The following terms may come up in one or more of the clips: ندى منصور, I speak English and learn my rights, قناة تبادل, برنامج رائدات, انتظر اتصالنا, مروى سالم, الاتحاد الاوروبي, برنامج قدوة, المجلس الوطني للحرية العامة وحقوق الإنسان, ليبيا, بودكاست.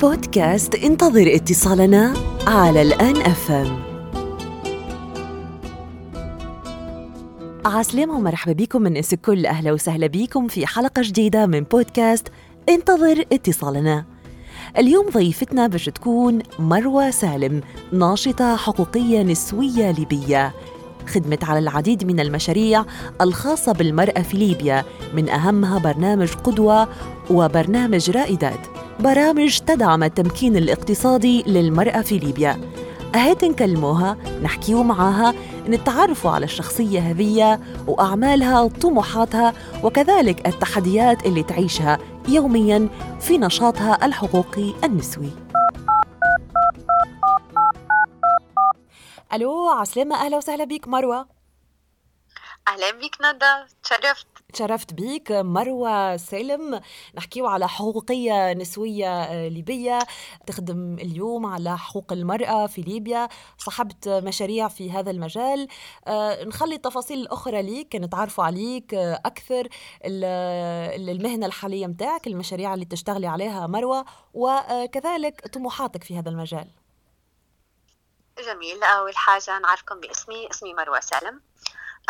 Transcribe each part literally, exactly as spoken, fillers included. بودكاست انتظر اتصالنا على الآن اف ام. عسلامة ومرحبا بكم من اس الكل، اهلا وسهلا بكم في حلقة جديدة من بودكاست انتظر اتصالنا. اليوم ضيفتنا باش تكون مروى سالم، ناشطة حقوقية نسوية ليبية، خدمت على العديد من المشاريع الخاصة بالمرأة في ليبيا، من أهمها برنامج قدوة وبرنامج رائدات، برامج تدعم التمكين الاقتصادي للمرأة في ليبيا. أهيت نكلموها، نحكيو معاها، نتعرفوا على الشخصية هذية وأعمالها وطموحاتها، وكذلك التحديات اللي تعيشها يومياً في نشاطها الحقوقي النسوي. ألو، عسلامة، أهلا وسهلا بيك مروى. أهلا بيك ندى، تشرفت تشرفت بيك. مروى سالم، نحكيو على حقوقية نسوية ليبية، تخدم اليوم على حقوق المرأة في ليبيا، صاحبت مشاريع في هذا المجال. أه نخلي التفاصيل الأخرى ليك، نتعرفوا عليك أكثر، المهنة الحالية متاعك، المشاريع اللي تشتغلي عليها مروى، وكذلك طموحاتك في هذا المجال. جميل. أول حاجة نعرفكم باسمي، اسمي مروى سالم.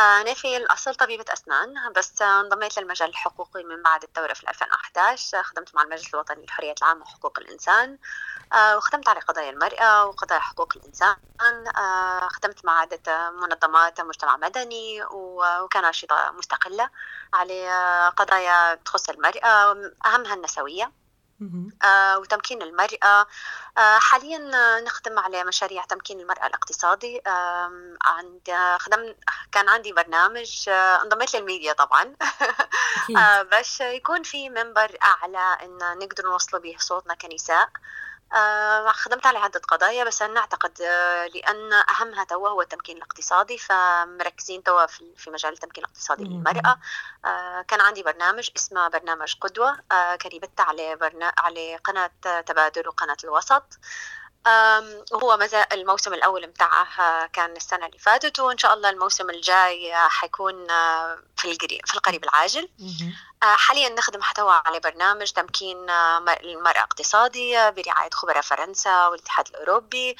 أنا في الأصل طبيبة أسنان، بس انضميت للمجال الحقوقي من بعد الثورة في ألفين وأحد عشر. خدمت مع المجلس الوطني للحرية العامة وحقوق الإنسان، وخدمت على قضايا المرأة وقضايا حقوق الإنسان. خدمت مع عدة منظمات مجتمع مدني، وكان ناشطة مستقلة على قضايا تخص المرأة، أهمها النسوية آه وتمكين المرأة. آه حاليا نخدم على مشاريع تمكين المرأة الاقتصادي. آه عند خدم كان عندي برنامج، آه انضميت للميديا طبعا آه باش يكون في منبر أعلى إن نقدر نوصل به صوتنا كنساء. آه خدمت على عدة قضايا، بس أنا أعتقد آه لأن أهمها توا هو التمكين الاقتصادي، فمركزين توا في مجال التمكين الاقتصادي للمرأة. آه كان عندي برنامج اسمه برنامج قدوة، آه كريبت على, برنا... على قناة تبادل وقناة الوسط. آه هو مازال الموسم الأول متاعه كان السنة اللي فاتت، وإن شاء الله الموسم الجاي حيكون آه في, القريب... في القريب العاجل. حاليا نخدم محتوى على برنامج تمكين المرأة اقتصادي برعاية خبراء فرنسا والاتحاد الاوروبي،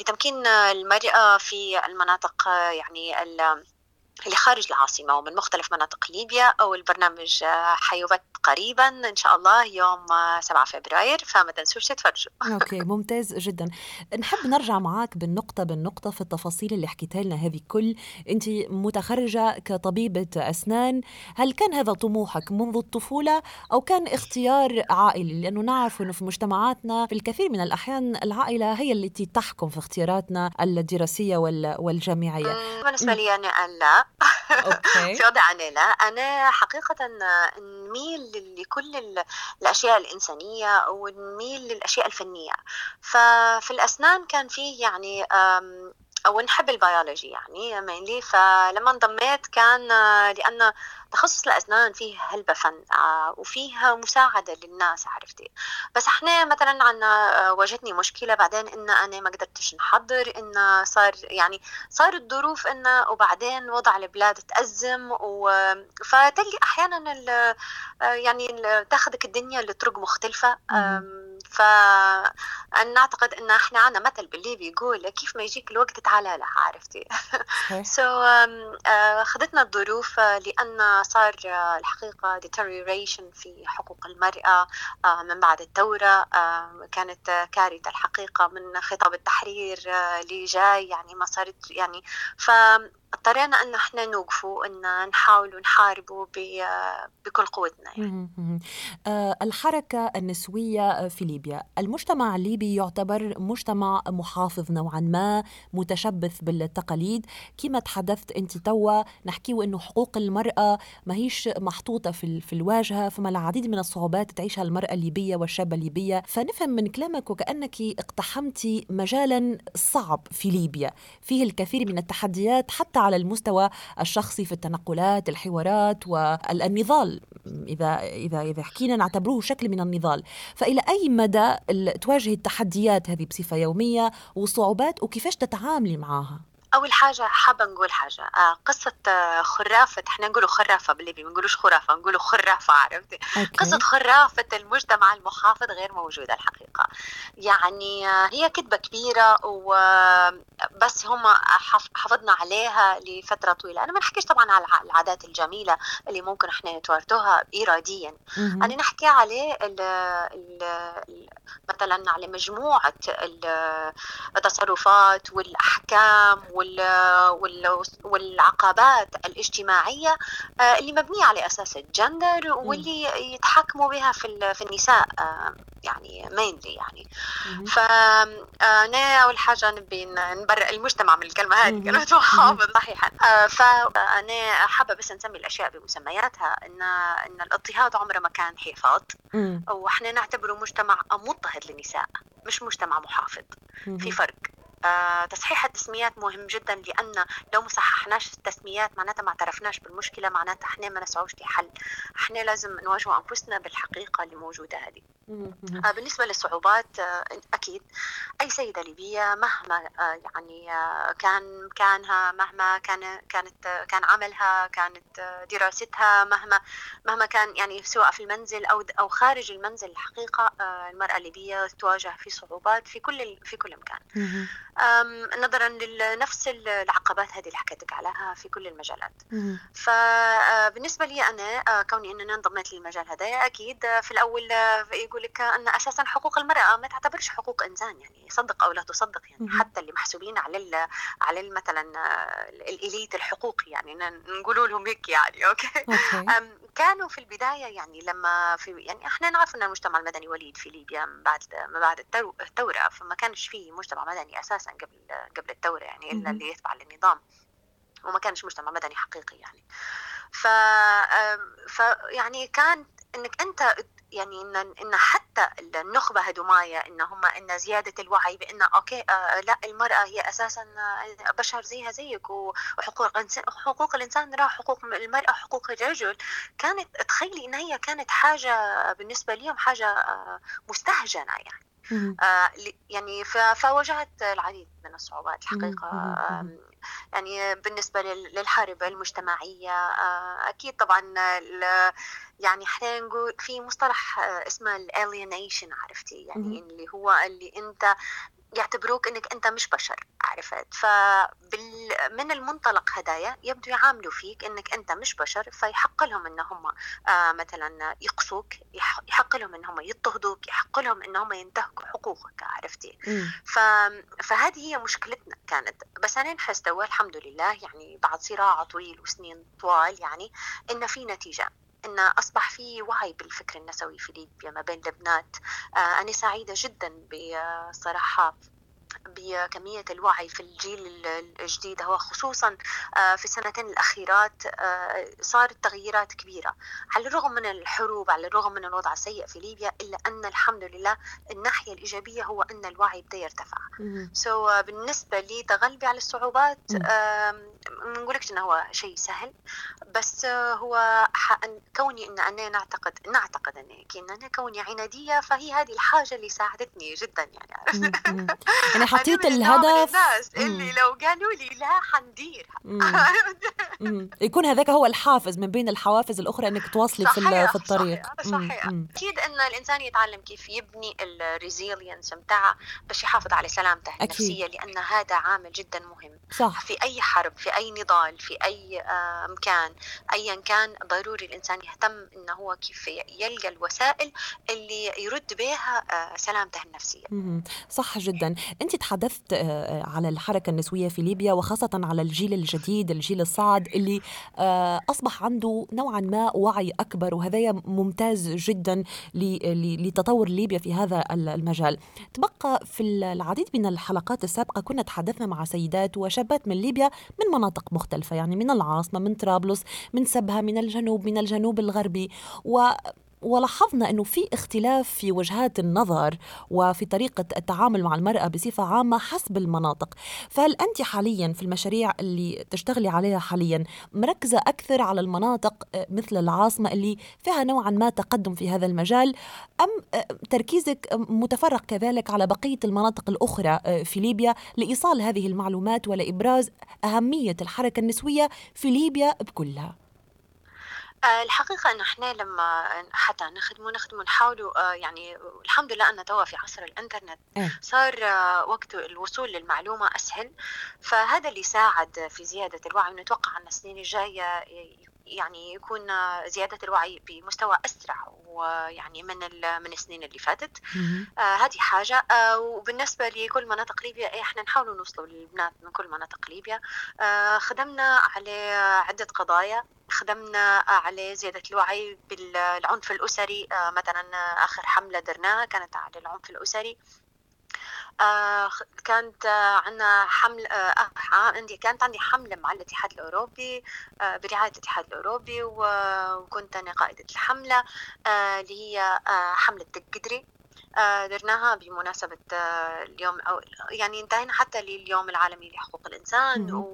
لتمكين المرأة في المناطق يعني اللي خارج العاصمة ومن مختلف مناطق ليبيا. او البرنامج حيبث قريبا ان شاء الله يوم سبعة فبراير، فما تنسوش تتفرجوا. اوكي، ممتاز جدا. نحب نرجع معاك بالنقطه بالنقطه في التفاصيل اللي حكيتها لنا هذه كل. انت متخرجه كطبيبه اسنان، هل كان هذا طموحك منذ الطفوله او كان اختيار عائلي؟ لانه نعرف انه في مجتمعاتنا في الكثير من الاحيان العائله هي التي تحكم في اختياراتنا الدراسيه والجامعيه. بالنسبه لي انا لا في وضع انا لا انا حقيقه نميل لكل الأشياء الإنسانية ونميل للأشياء الفنية. ففي الأسنان كان فيه يعني أو نحب البيولوجي يعني مينلي. فلما انضميت كان لأن تخصص الأسنان فيه هلبة فن وفيها مساعدة للناس، عرفتي. بس احنا مثلا عنا واجهتني مشكلة بعدين إن أنا ما قدرتش نحضر، إن صار يعني صار الظروف إن، وبعدين وضع البلاد تأزم، فتلقي أحيانا ال يعني ال تاخدك الدنيا لطرق مختلفة. فأنا أعتقد إن احنا عنا مثل باللي بيقول كيف ما يجيك الوقت تعالى له، عرفتي. so, خدتنا الظروف لأن صار الحقيقة deterioration في حقوق المرأة من بعد الثورة. كانت كارثة الحقيقة من خطاب التحرير اللي جاي، يعني ما صارت يعني فاضطرينا أن احنا نوقفوا، أن نحاول نحاربوا بكل قوتنا يعني. الحركة النسوية في ليبيا، المجتمع الليبي يعتبر مجتمع محافظ نوعا ما، متشبث بالتقاليد كما تحدثت أنت توا. نحكيه أنه حقوق المرأة ما هيش محطوطة في في الواجهة، فما العديد من الصعوبات تعيشها المرأة الليبية والشابة الليبية. فنفهم من كلامك وكأنك اقتحمتي مجالا صعب في ليبيا، فيه الكثير من التحديات حتى على المستوى الشخصي في التنقلات، الحوارات، والنضال، إذا إذا إذا حكينا نعتبروه شكل من النضال. فإلى أي مدى تواجه التحديات هذه بصفة يومية وصعوبات، وكيفاش تتعاملي معاها؟ أول حاجة حابة نقول حاجة، قصة خرافة، احنا نقوله خرافة بالليبي، ما نقولوش خرافة، نقوله خرافة، عرفتي؟ okay. قصة خرافة المجتمع المحافظ غير موجودة الحقيقة، يعني هي كذبة كبيرة وبس هم حافظنا عليها لفترة طويلة. أنا ما نحكيش طبعا على العادات الجميلة اللي ممكن احنا نتوارثوها إراديا، mm-hmm. أنا نحكي عليه ال ال ال مثلا على مجموعة التصرفات والأحكام والعقبات الاجتماعية اللي مبنية على أساس الجندر واللي يتحكموا بها في النساء، يعني مينلي يعني. فأنا أول حاجة نبي نبرئ المجتمع من الكلمة هذه، كلمة محافظ صحيحا. فأنا حابة بس نسمي الأشياء بمسمياتها، إن إن الاضطهاد عمره ما كان حفاظ، وإحنا نعتبره مجتمع مضطهد للنساء مش مجتمع محافظ. في فرق. تصحيح التسميات مهم جدا، لأن لو ما صححناش التسميات معناتها ما اعترفناش بالمشكلة، معناتها احنا ما نسعوش لحل. احنا لازم نواجه أنفسنا بالحقيقة اللي موجودة هذه. بالنسبة للصعوبات، أكيد أي سيدة ليبية مهما يعني كان مكانها، مهما كان كانت كان عملها، كانت دراستها، مهما مهما كان، يعني سواء في المنزل أو أو خارج المنزل، الحقيقة المرأة الليبية تواجه في صعوبات في كل في كل مكان. نظرا لنفس العقبات هذه اللي حكيتك عليها في كل المجالات. فبالنسبة لي أنا كوني أنني انضميت للمجال هذا، أكيد في الأول يقول لك أن أساسا حقوق المرأة ما تعتبرش حقوق إنسان، يعني صدق أو لا تصدق، يعني حتى اللي محسوبين على على مثلا الإليت الحقوقي، يعني نقولوا لهم هيك يعني. أوكي. كانوا في البداية يعني لما في يعني إحنا نعرف أن المجتمع المدني وليد في ليبيا من بعد ما بعد الثورة، فما كانش فيه مجتمع مدني أساسا قبل قبل الثورة، يعني إلا اللي يتبع للنظام، وما كانش مجتمع مدني حقيقي يعني. ف يعني كان إنك أنت يعني إن إن حتى النخبة هدوماية إن هم إن زيادة الوعي بإن أوكي آه لا المرأة هي أساسا بشر زيها زيك، وحقوق الإنسان حقوق الإنسان راه حقوق المرأة حقوق الرجل، كانت تخيلي إن هي كانت حاجة بالنسبة ليهم حاجة آه مستهجنة يعني. آه يعني فواجهت العديد من الصعوبات الحقيقة. آه يعني بالنسبة للحاربة المجتمعية، آه أكيد طبعا يعني احنا نقول في مصطلح آه اسمه alienation، عرفتي يعني اللي هو اللي أنت يعتبروك أنك أنت مش بشر، عرفت؟ فمن المنطلق هدايا يبدو يعاملوا فيك أنك أنت مش بشر، فيحق لهم أن هم آه مثلا يقصوك، يحق لهم أن هم يضطهدوك، يحق لهم أن هم ينتهكوا حقوقك، عرفتي؟ ف... فهذه هي مشكلتنا كانت. بس أنا نحس توا الحمد لله يعني بعد صراع طويل وسنين طوال، يعني أن في نتيجة، إن أصبح في وعي بالفكر النسوي في ليبيا ما بين البنات. آه أنا سعيدة جدا بصراحة بكمية الوعي في الجيل الجديد، هو خصوصا في السنتين الأخيرات صارت تغييرات كبيرة. على الرغم من الحروب، على الرغم من الوضع السيء في ليبيا، إلا أن الحمد لله الناحية الإيجابية هو أن الوعي بدأ يرتفع. سو so, بالنسبة لي تغلبي على الصعوبات ما نقولكش إنه هو شيء سهل، بس هو كوني إن أنا نعتقد نعتقد أن أنا كوني عنادية، فهي هذه الحاجة اللي ساعدتني جدا يعني. أنا حطيت الهدف، اللي لو قالوا لي لا حندير يكون هذاك هو الحافز من بين الحوافز الأخرى أنك تواصلي في الطريق. صحيح. أكيد أن الإنسان يتعلم كيف يبني الريزيلينس متاعه باش يحافظ على سلامته النفسية، لأن هذا عامل جدا مهم. صح. في أي حرب، في أي نضال، في أي مكان أيا كان، ضروري الإنسان يهتم أنه هو كيف يلقى الوسائل اللي يرد بها سلامته النفسية. صح جدا. أنت تحدثت على الحركة النسوية في ليبيا، وخاصة على الجيل الجديد، الجيل الصاعد اللي أصبح عنده نوعا ما وعي أكبر، وهذا ممتاز جدا لتطور ليبيا في هذا المجال. تبقى في العديد من الحلقات السابقة كنا تحدثنا مع سيدات وشابات من ليبيا من مناطق مختلفة، يعني من العاصمة، من طرابلس، من سبها، من الجنوب، من الجنوب الغربي، و ولاحظنا أنه في اختلاف في وجهات النظر وفي طريقة التعامل مع المرأة بصفة عامة حسب المناطق. فهل أنت حاليا في المشاريع اللي تشتغلي عليها حاليا مركزة أكثر على المناطق مثل العاصمة اللي فيها نوعا ما تقدم في هذا المجال، أم تركيزك متفرق كذلك على بقية المناطق الأخرى في ليبيا لإيصال هذه المعلومات ولإبراز أهمية الحركة النسوية في ليبيا بكلها؟ الحقيقة أن إحنا لما حتى نخدموا نخدموا نحاولوا يعني الحمد لله أن توا في عصر الإنترنت صار وقت الوصول للمعلومة أسهل، فهذا اللي ساعد في زيادة الوعي، ونتوقع أن السنين الجاية يعني يكون زيادة الوعي بمستوى أسرع ويعني من من السنين اللي فاتت. آه هذه حاجة. آه وبالنسبة لكل مناطق ليبيا إحنا نحاول نوصل للبنات من كل مناطق ليبيا. آه خدمنا على عدة قضايا، خدمنا على زيادة الوعي بالعنف الأسري، آه مثلا آخر حملة درناها كانت على العنف الأسري. آه كانت آه عنا حمل آه عندي كانت عندي حملة مع الاتحاد الاوروبي آه برعاية الاتحاد الاوروبي، وكنت انا قائدة الحملة آه اللي هي آه حملة الجدري. آه درناها بمناسبة آه اليوم أو يعني انتهينا حتى لليوم العالمي لحقوق الإنسان،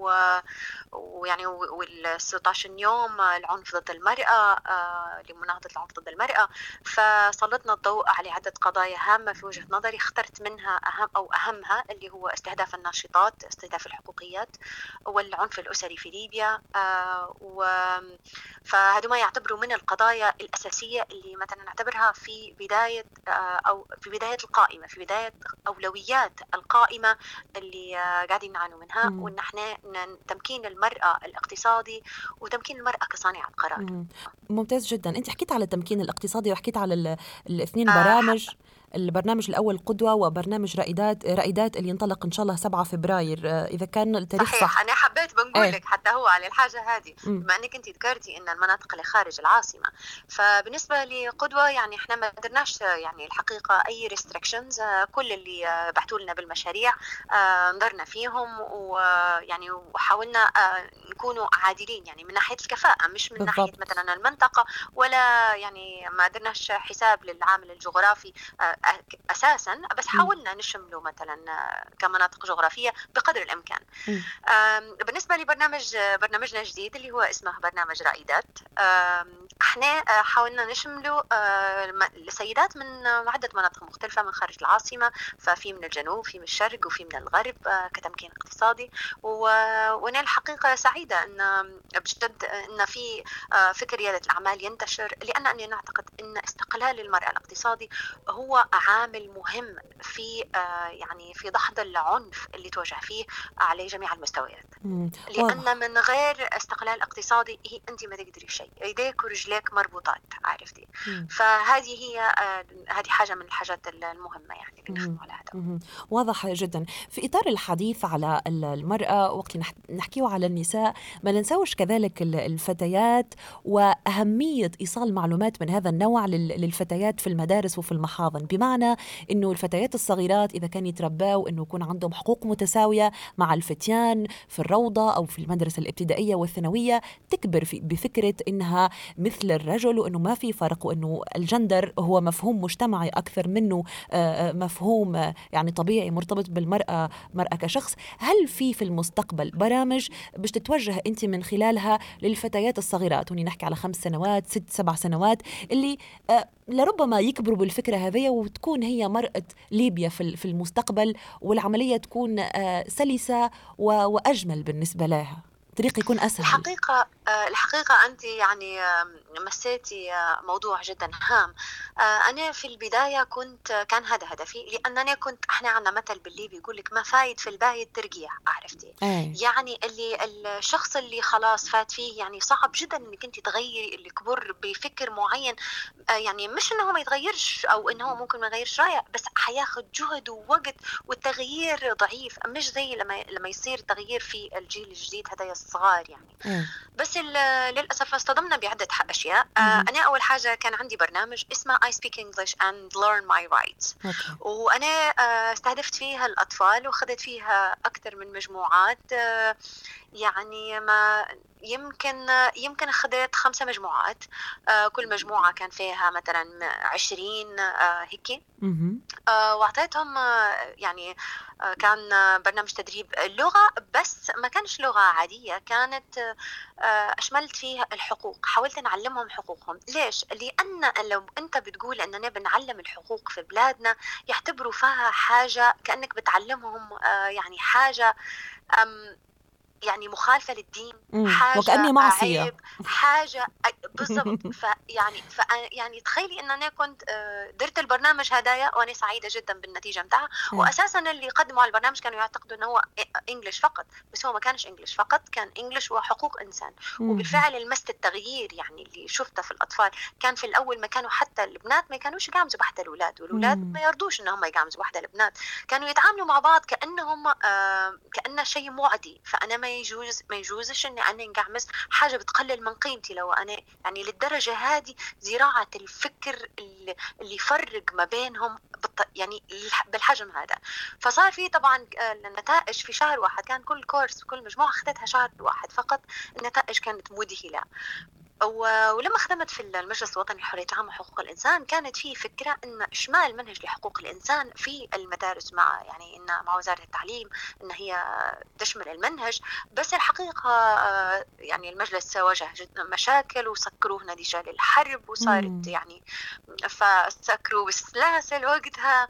ويعني والستة عشر يوم العنف ضد المرأة آه لمناهضة العنف ضد المرأة. فسلطنا الضوء على عدة قضايا هامة في وجهة نظري، اخترت منها أهم أو أهمها اللي هو استهداف الناشطات، استهداف الحقوقيات، والعنف الأسري في ليبيا. آه و فهذو ما يعتبروا من القضايا الأساسية اللي مثلا نعتبرها في بداية آه أو في بداية القائمة، في بداية أولويات القائمة اللي قاعدين نعانوا منها، وإن احنا تمكين المرأة الاقتصادي وتمكين المرأة كصانعة قرار. ممتاز جدا. أنت حكيت على التمكين الاقتصادي وحكيت على الاثنين برامج، البرنامج الأول قدوة وبرنامج رائدات رائدات اللي ينطلق إن شاء الله سبعة فبراير إذا كان التاريخ صح. أنا حبيت بنقول لك حتى هو على الحاجة هذه، بما أنك أنت ذكرتي إن المناطق اللي خارج العاصمة، فبالنسبة لقدوة يعني إحنا ما قدرناش يعني الحقيقة أي restrictions، كل اللي بحثوا لنا بالمشاريع نظرنا فيهم، ويعني وحاولنا نكونوا عادلين يعني من ناحية الكفاءة، مش من بالضبط. ناحية مثلا المنطقة، ولا يعني ما قدرناش حساب للعامل الجغرافي أساساً، بس حاولنا نشمله مثلاً كمناطق جغرافية بقدر الإمكان. بالنسبة لبرنامج برنامجنا الجديد اللي هو اسمه برنامج رائدات، احنا حاولنا نشمله لسيدات من عدة مناطق مختلفة من خارج العاصمة، ففي من الجنوب، في من الشرق، وفي من الغرب كتمكين اقتصادي. وأنا الحقيقة سعيدة أن بجد أن في فكر ريادة الأعمال ينتشر، لأن أنا نعتقد أن استقلال المرأة الاقتصادي هو عامل مهم في آه يعني في دحض العنف اللي تواجه فيه على جميع المستويات، لأن من غير استقلال اقتصادي هي أنت ما تقدري شيء، ايديك ورجليك مربوطات، عرفتي. فهذه هي آه هذه حاجة من الحاجات المهمة يعني اللي نخدموا على هذا. واضح جدا. في إطار الحديث على المرأة وقت نحكيه على النساء، ما ننسوش كذلك الفتيات وأهمية إيصال معلومات من هذا النوع للفتيات في المدارس وفي المحاضن، بمعنى أنه الفتيات الصغيرات إذا كان يتربوا أنه يكون عندهم حقوق متساوية مع الفتيان في الروضة أو في المدرسة الابتدائية والثانوية، تكبر بفكرة أنها مثل الرجل، وأنه ما في فرق، وأنه الجندر هو مفهوم مجتمعي أكثر منه مفهوم يعني طبيعي مرتبط بالمرأة مرأة كشخص. هل في في المستقبل برامج باش تتوجه أنت من خلالها للفتيات الصغيرات، وني نحكي على خمس سنوات ست سبع سنوات، اللي لربما يكبروا بالفكرة هذه وتكون هي مرأة ليبيا في المستقبل، والعملية تكون سلسة وأجمل بالنسبة لها، طريق يكون أسهل؟ الحقيقة الحقيقة أنت يعني مسيتي موضوع جدا هام. أنا في البداية كنت كان هذا هدفي، لأننا كنت إحنا عنا مثل بالليبي يقول لك ما فايد في الباي الترقيع، عرفتي. أي. يعني اللي الشخص اللي خلاص فات فيه يعني صعب جدا إنك أنت تغيري اللي كبر بفكر معين، يعني مش إنه ما يتغيرش أو إنه ممكن ما يغيرش رأيه، بس حياخد جهد ووقت، والتغيير ضعيف، مش زي لما لما يصير تغيير في الجيل الجديد هذا الصغار يعني. م. بس للأسف اصطدمنا بعدة أشياء. م. أنا أول حاجة كان عندي برنامج اسمه I speak English and learn my rights. Okay. وأنا استهدفت فيها الأطفال وخذت فيها أكثر من مجموعات، يعني ما يمكن يمكن خذت خمسة مجموعات، كل مجموعة كان فيها مثلا عشرين هيك. وأعطيتهم يعني كان برنامج تدريب اللغة، بس ما كانش لغة عادية، كانت أشملت فيها الحقوق. حاولت نعلمهم حقوقهم. ليش؟ لأن لو أنت بتقول أننا بنعلم الحقوق في بلادنا يعتبروا فيها حاجة كأنك بتعلمهم يعني حاجة يعني مخالفة للدين، حاجة وكأني معصية، عيب، حاجة بالضبط. فيعني ف يعني تخيلي إن أنا كنت درت البرنامج هدايا وأنا سعيدة جدا بالنتيجة متاعها، وأساسا اللي قدموا على البرنامج كانوا يعتقدوا إنه هو إنجليش فقط، بس هو ما كانش إنجليش فقط، كان إنجليش وحقوق إنسان. وبالفعل لمست التغيير يعني اللي شفته في الأطفال. كان في الأول ما كانوا حتى البنات ما كانوش يقامزوا بحد الأولاد، والأولاد ما يرضوش إن هم يقامزوا بحد البنات، كانوا يتعاملوا مع بعض كأنهم آه كأنه شيء معدي. فأنا ما يجوز ما يجوزش إن أنا نقعمس حاجة بتقلل من قيمتي. لو أنا يعني للدرجة هذه زراعة الفكر اللي يفرق ما بينهم يعني بالحجم هذا. فصار فيه طبعا النتائج في شهر واحد، كان كل كورس كل مجموعة خدتها شهر واحد فقط، النتائج كانت مذهلة. ولما خدمت في المجلس الوطني للحرية العامة وحقوق الإنسان كانت فيه فكرة إن إشمال منهج لحقوق الإنسان في المدارس مع يعني إن مع وزارة التعليم إن هي تشمل المنهج. بس الحقيقة يعني المجلس واجه مشاكل وسكروه نتيجة للحرب، وصارت يعني فسكروا السلاسل وقتها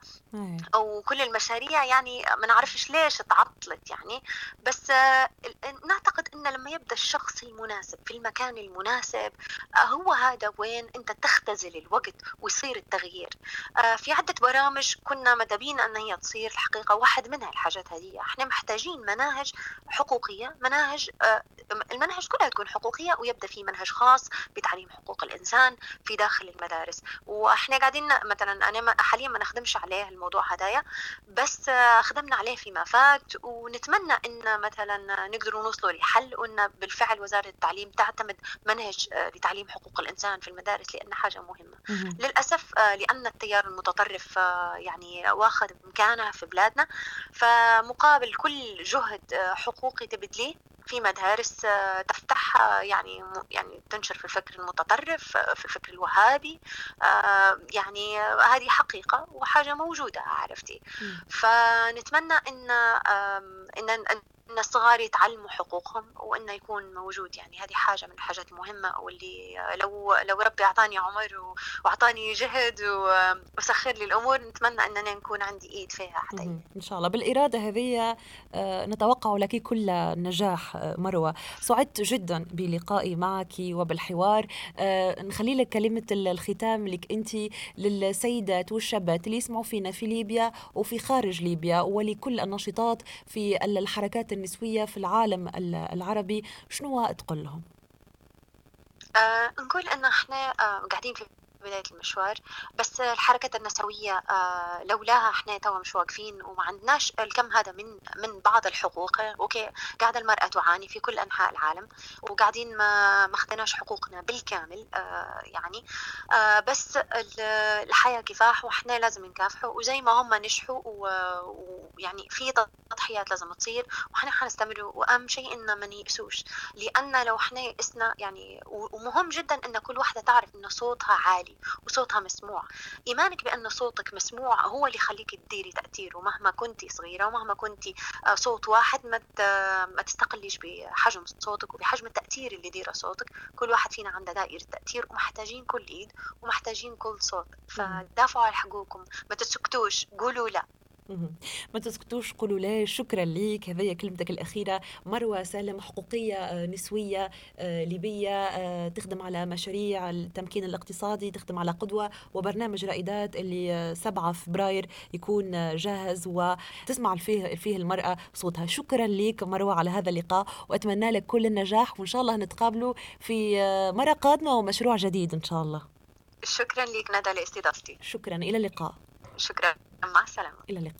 وكل المشاريع يعني ما نعرفش ليش تعطلت يعني. بس نعتقد إن لما يبدأ الشخص المناسب في المكان المناسب هو هذا وين أنت تختزل الوقت ويصير التغيير. في عدة برامج كنا مدبين أن هي تصير الحقيقة، واحد منها الحاجات هذه. احنا محتاجين مناهج حقوقية، مناهج المناهج كلها تكون حقوقية، ويبدأ في منهج خاص بتعليم حقوق الإنسان في داخل المدارس. وإحنا قاعدين مثلا أنا حاليا ما نخدمش عليه الموضوع هدايا، بس خدمنا عليه فيما فات، ونتمنى أن مثلا نقدر نوصله لحل، وأن بالفعل وزارة التعليم تعتمد منهج لتعليم حقوق الإنسان في المدارس، لأنها حاجة مهمة. للأسف لأن التيار المتطرف يعني واخذ مكانها في بلادنا، فمقابل كل جهد حقوقي تبدليه في مدارس تفتح يعني يعني تنشر في الفكر المتطرف، في الفكر الوهابي، يعني هذه حقيقة وحاجة موجودة، عرفتي. فنتمنى إن إن إن الصغار يتعلموا حقوقهم وإن يكون موجود. يعني هذه حاجة من الحاجات المهمة، واللي لو لو ربي أعطاني عمر وأعطاني جهد وسخر لي الأمور، نتمنى أننا نكون عندي إيد فيها حتى إن شاء الله. بالإرادة هذه نتوقع لك كل نجاح مروى. سعدت جدا بلقائي معك وبالحوار. نخلي لك كلمة الختام لك أنت للسيدات والشابات اللي يسمعوا فينا في ليبيا وفي خارج ليبيا، ولكل النشاطات في الحركات النسوية في العالم العربي، شنو تقول لهم؟ آه، نقول أن احنا آه، قاعدين في بداية المشوار، بس الحركة النسوية آه لولاها احنا توا مش واقفين، وما عندناش الكم هذا من من بعض الحقوق. اوكي، قاعدة المرأة تعاني في كل أنحاء العالم، وقاعدين ما ما خدناش حقوقنا بالكامل آه يعني آه بس الحياة كفاح، واحنا لازم نكافحوا، وزي ما هم نجحوا ويعني في تضحيات لازم تصير، واحنا حنستمروا. وأهم شيء إن ما نيأسوش، لأن لو احنا يأسنا يعني، ومهم جدا إن كل واحدة تعرف إن صوتها عالي وصوتها مسموع. إيمانك بأن صوتك مسموع هو اللي خليك تديري تأثير، ومهما كنتي صغيرة ومهما كنتي صوت واحد، ما تستقليش بحجم صوتك وبحجم التأثير اللي ديره صوتك. كل واحد فينا عنده دائرة تأثير، ومحتاجين كل إيد ومحتاجين كل صوت. فدافعوا على حقوقكم، ما تسكتوش، قولوا لا، ما تسكتوش، قولوا لا. شكرا لك، هذه كلمتك الأخيرة. مروى سالم، حقوقية نسوية ليبية، تخدم على مشاريع التمكين الاقتصادي، تخدم على قدوة وبرنامج رائدات اللي سبعة فبراير يكون جاهز وتسمع فيه فيه المرأة صوتها. شكرا لك مروى على هذا اللقاء، وأتمنى لك كل النجاح، وإن شاء الله نتقابلوا في مرة قادمة ومشروع جديد إن شاء الله. شكرا لك ندى لاستضافتي. شكرا، إلى اللقاء. شكرا، مع السلامة، إلى اللقاء.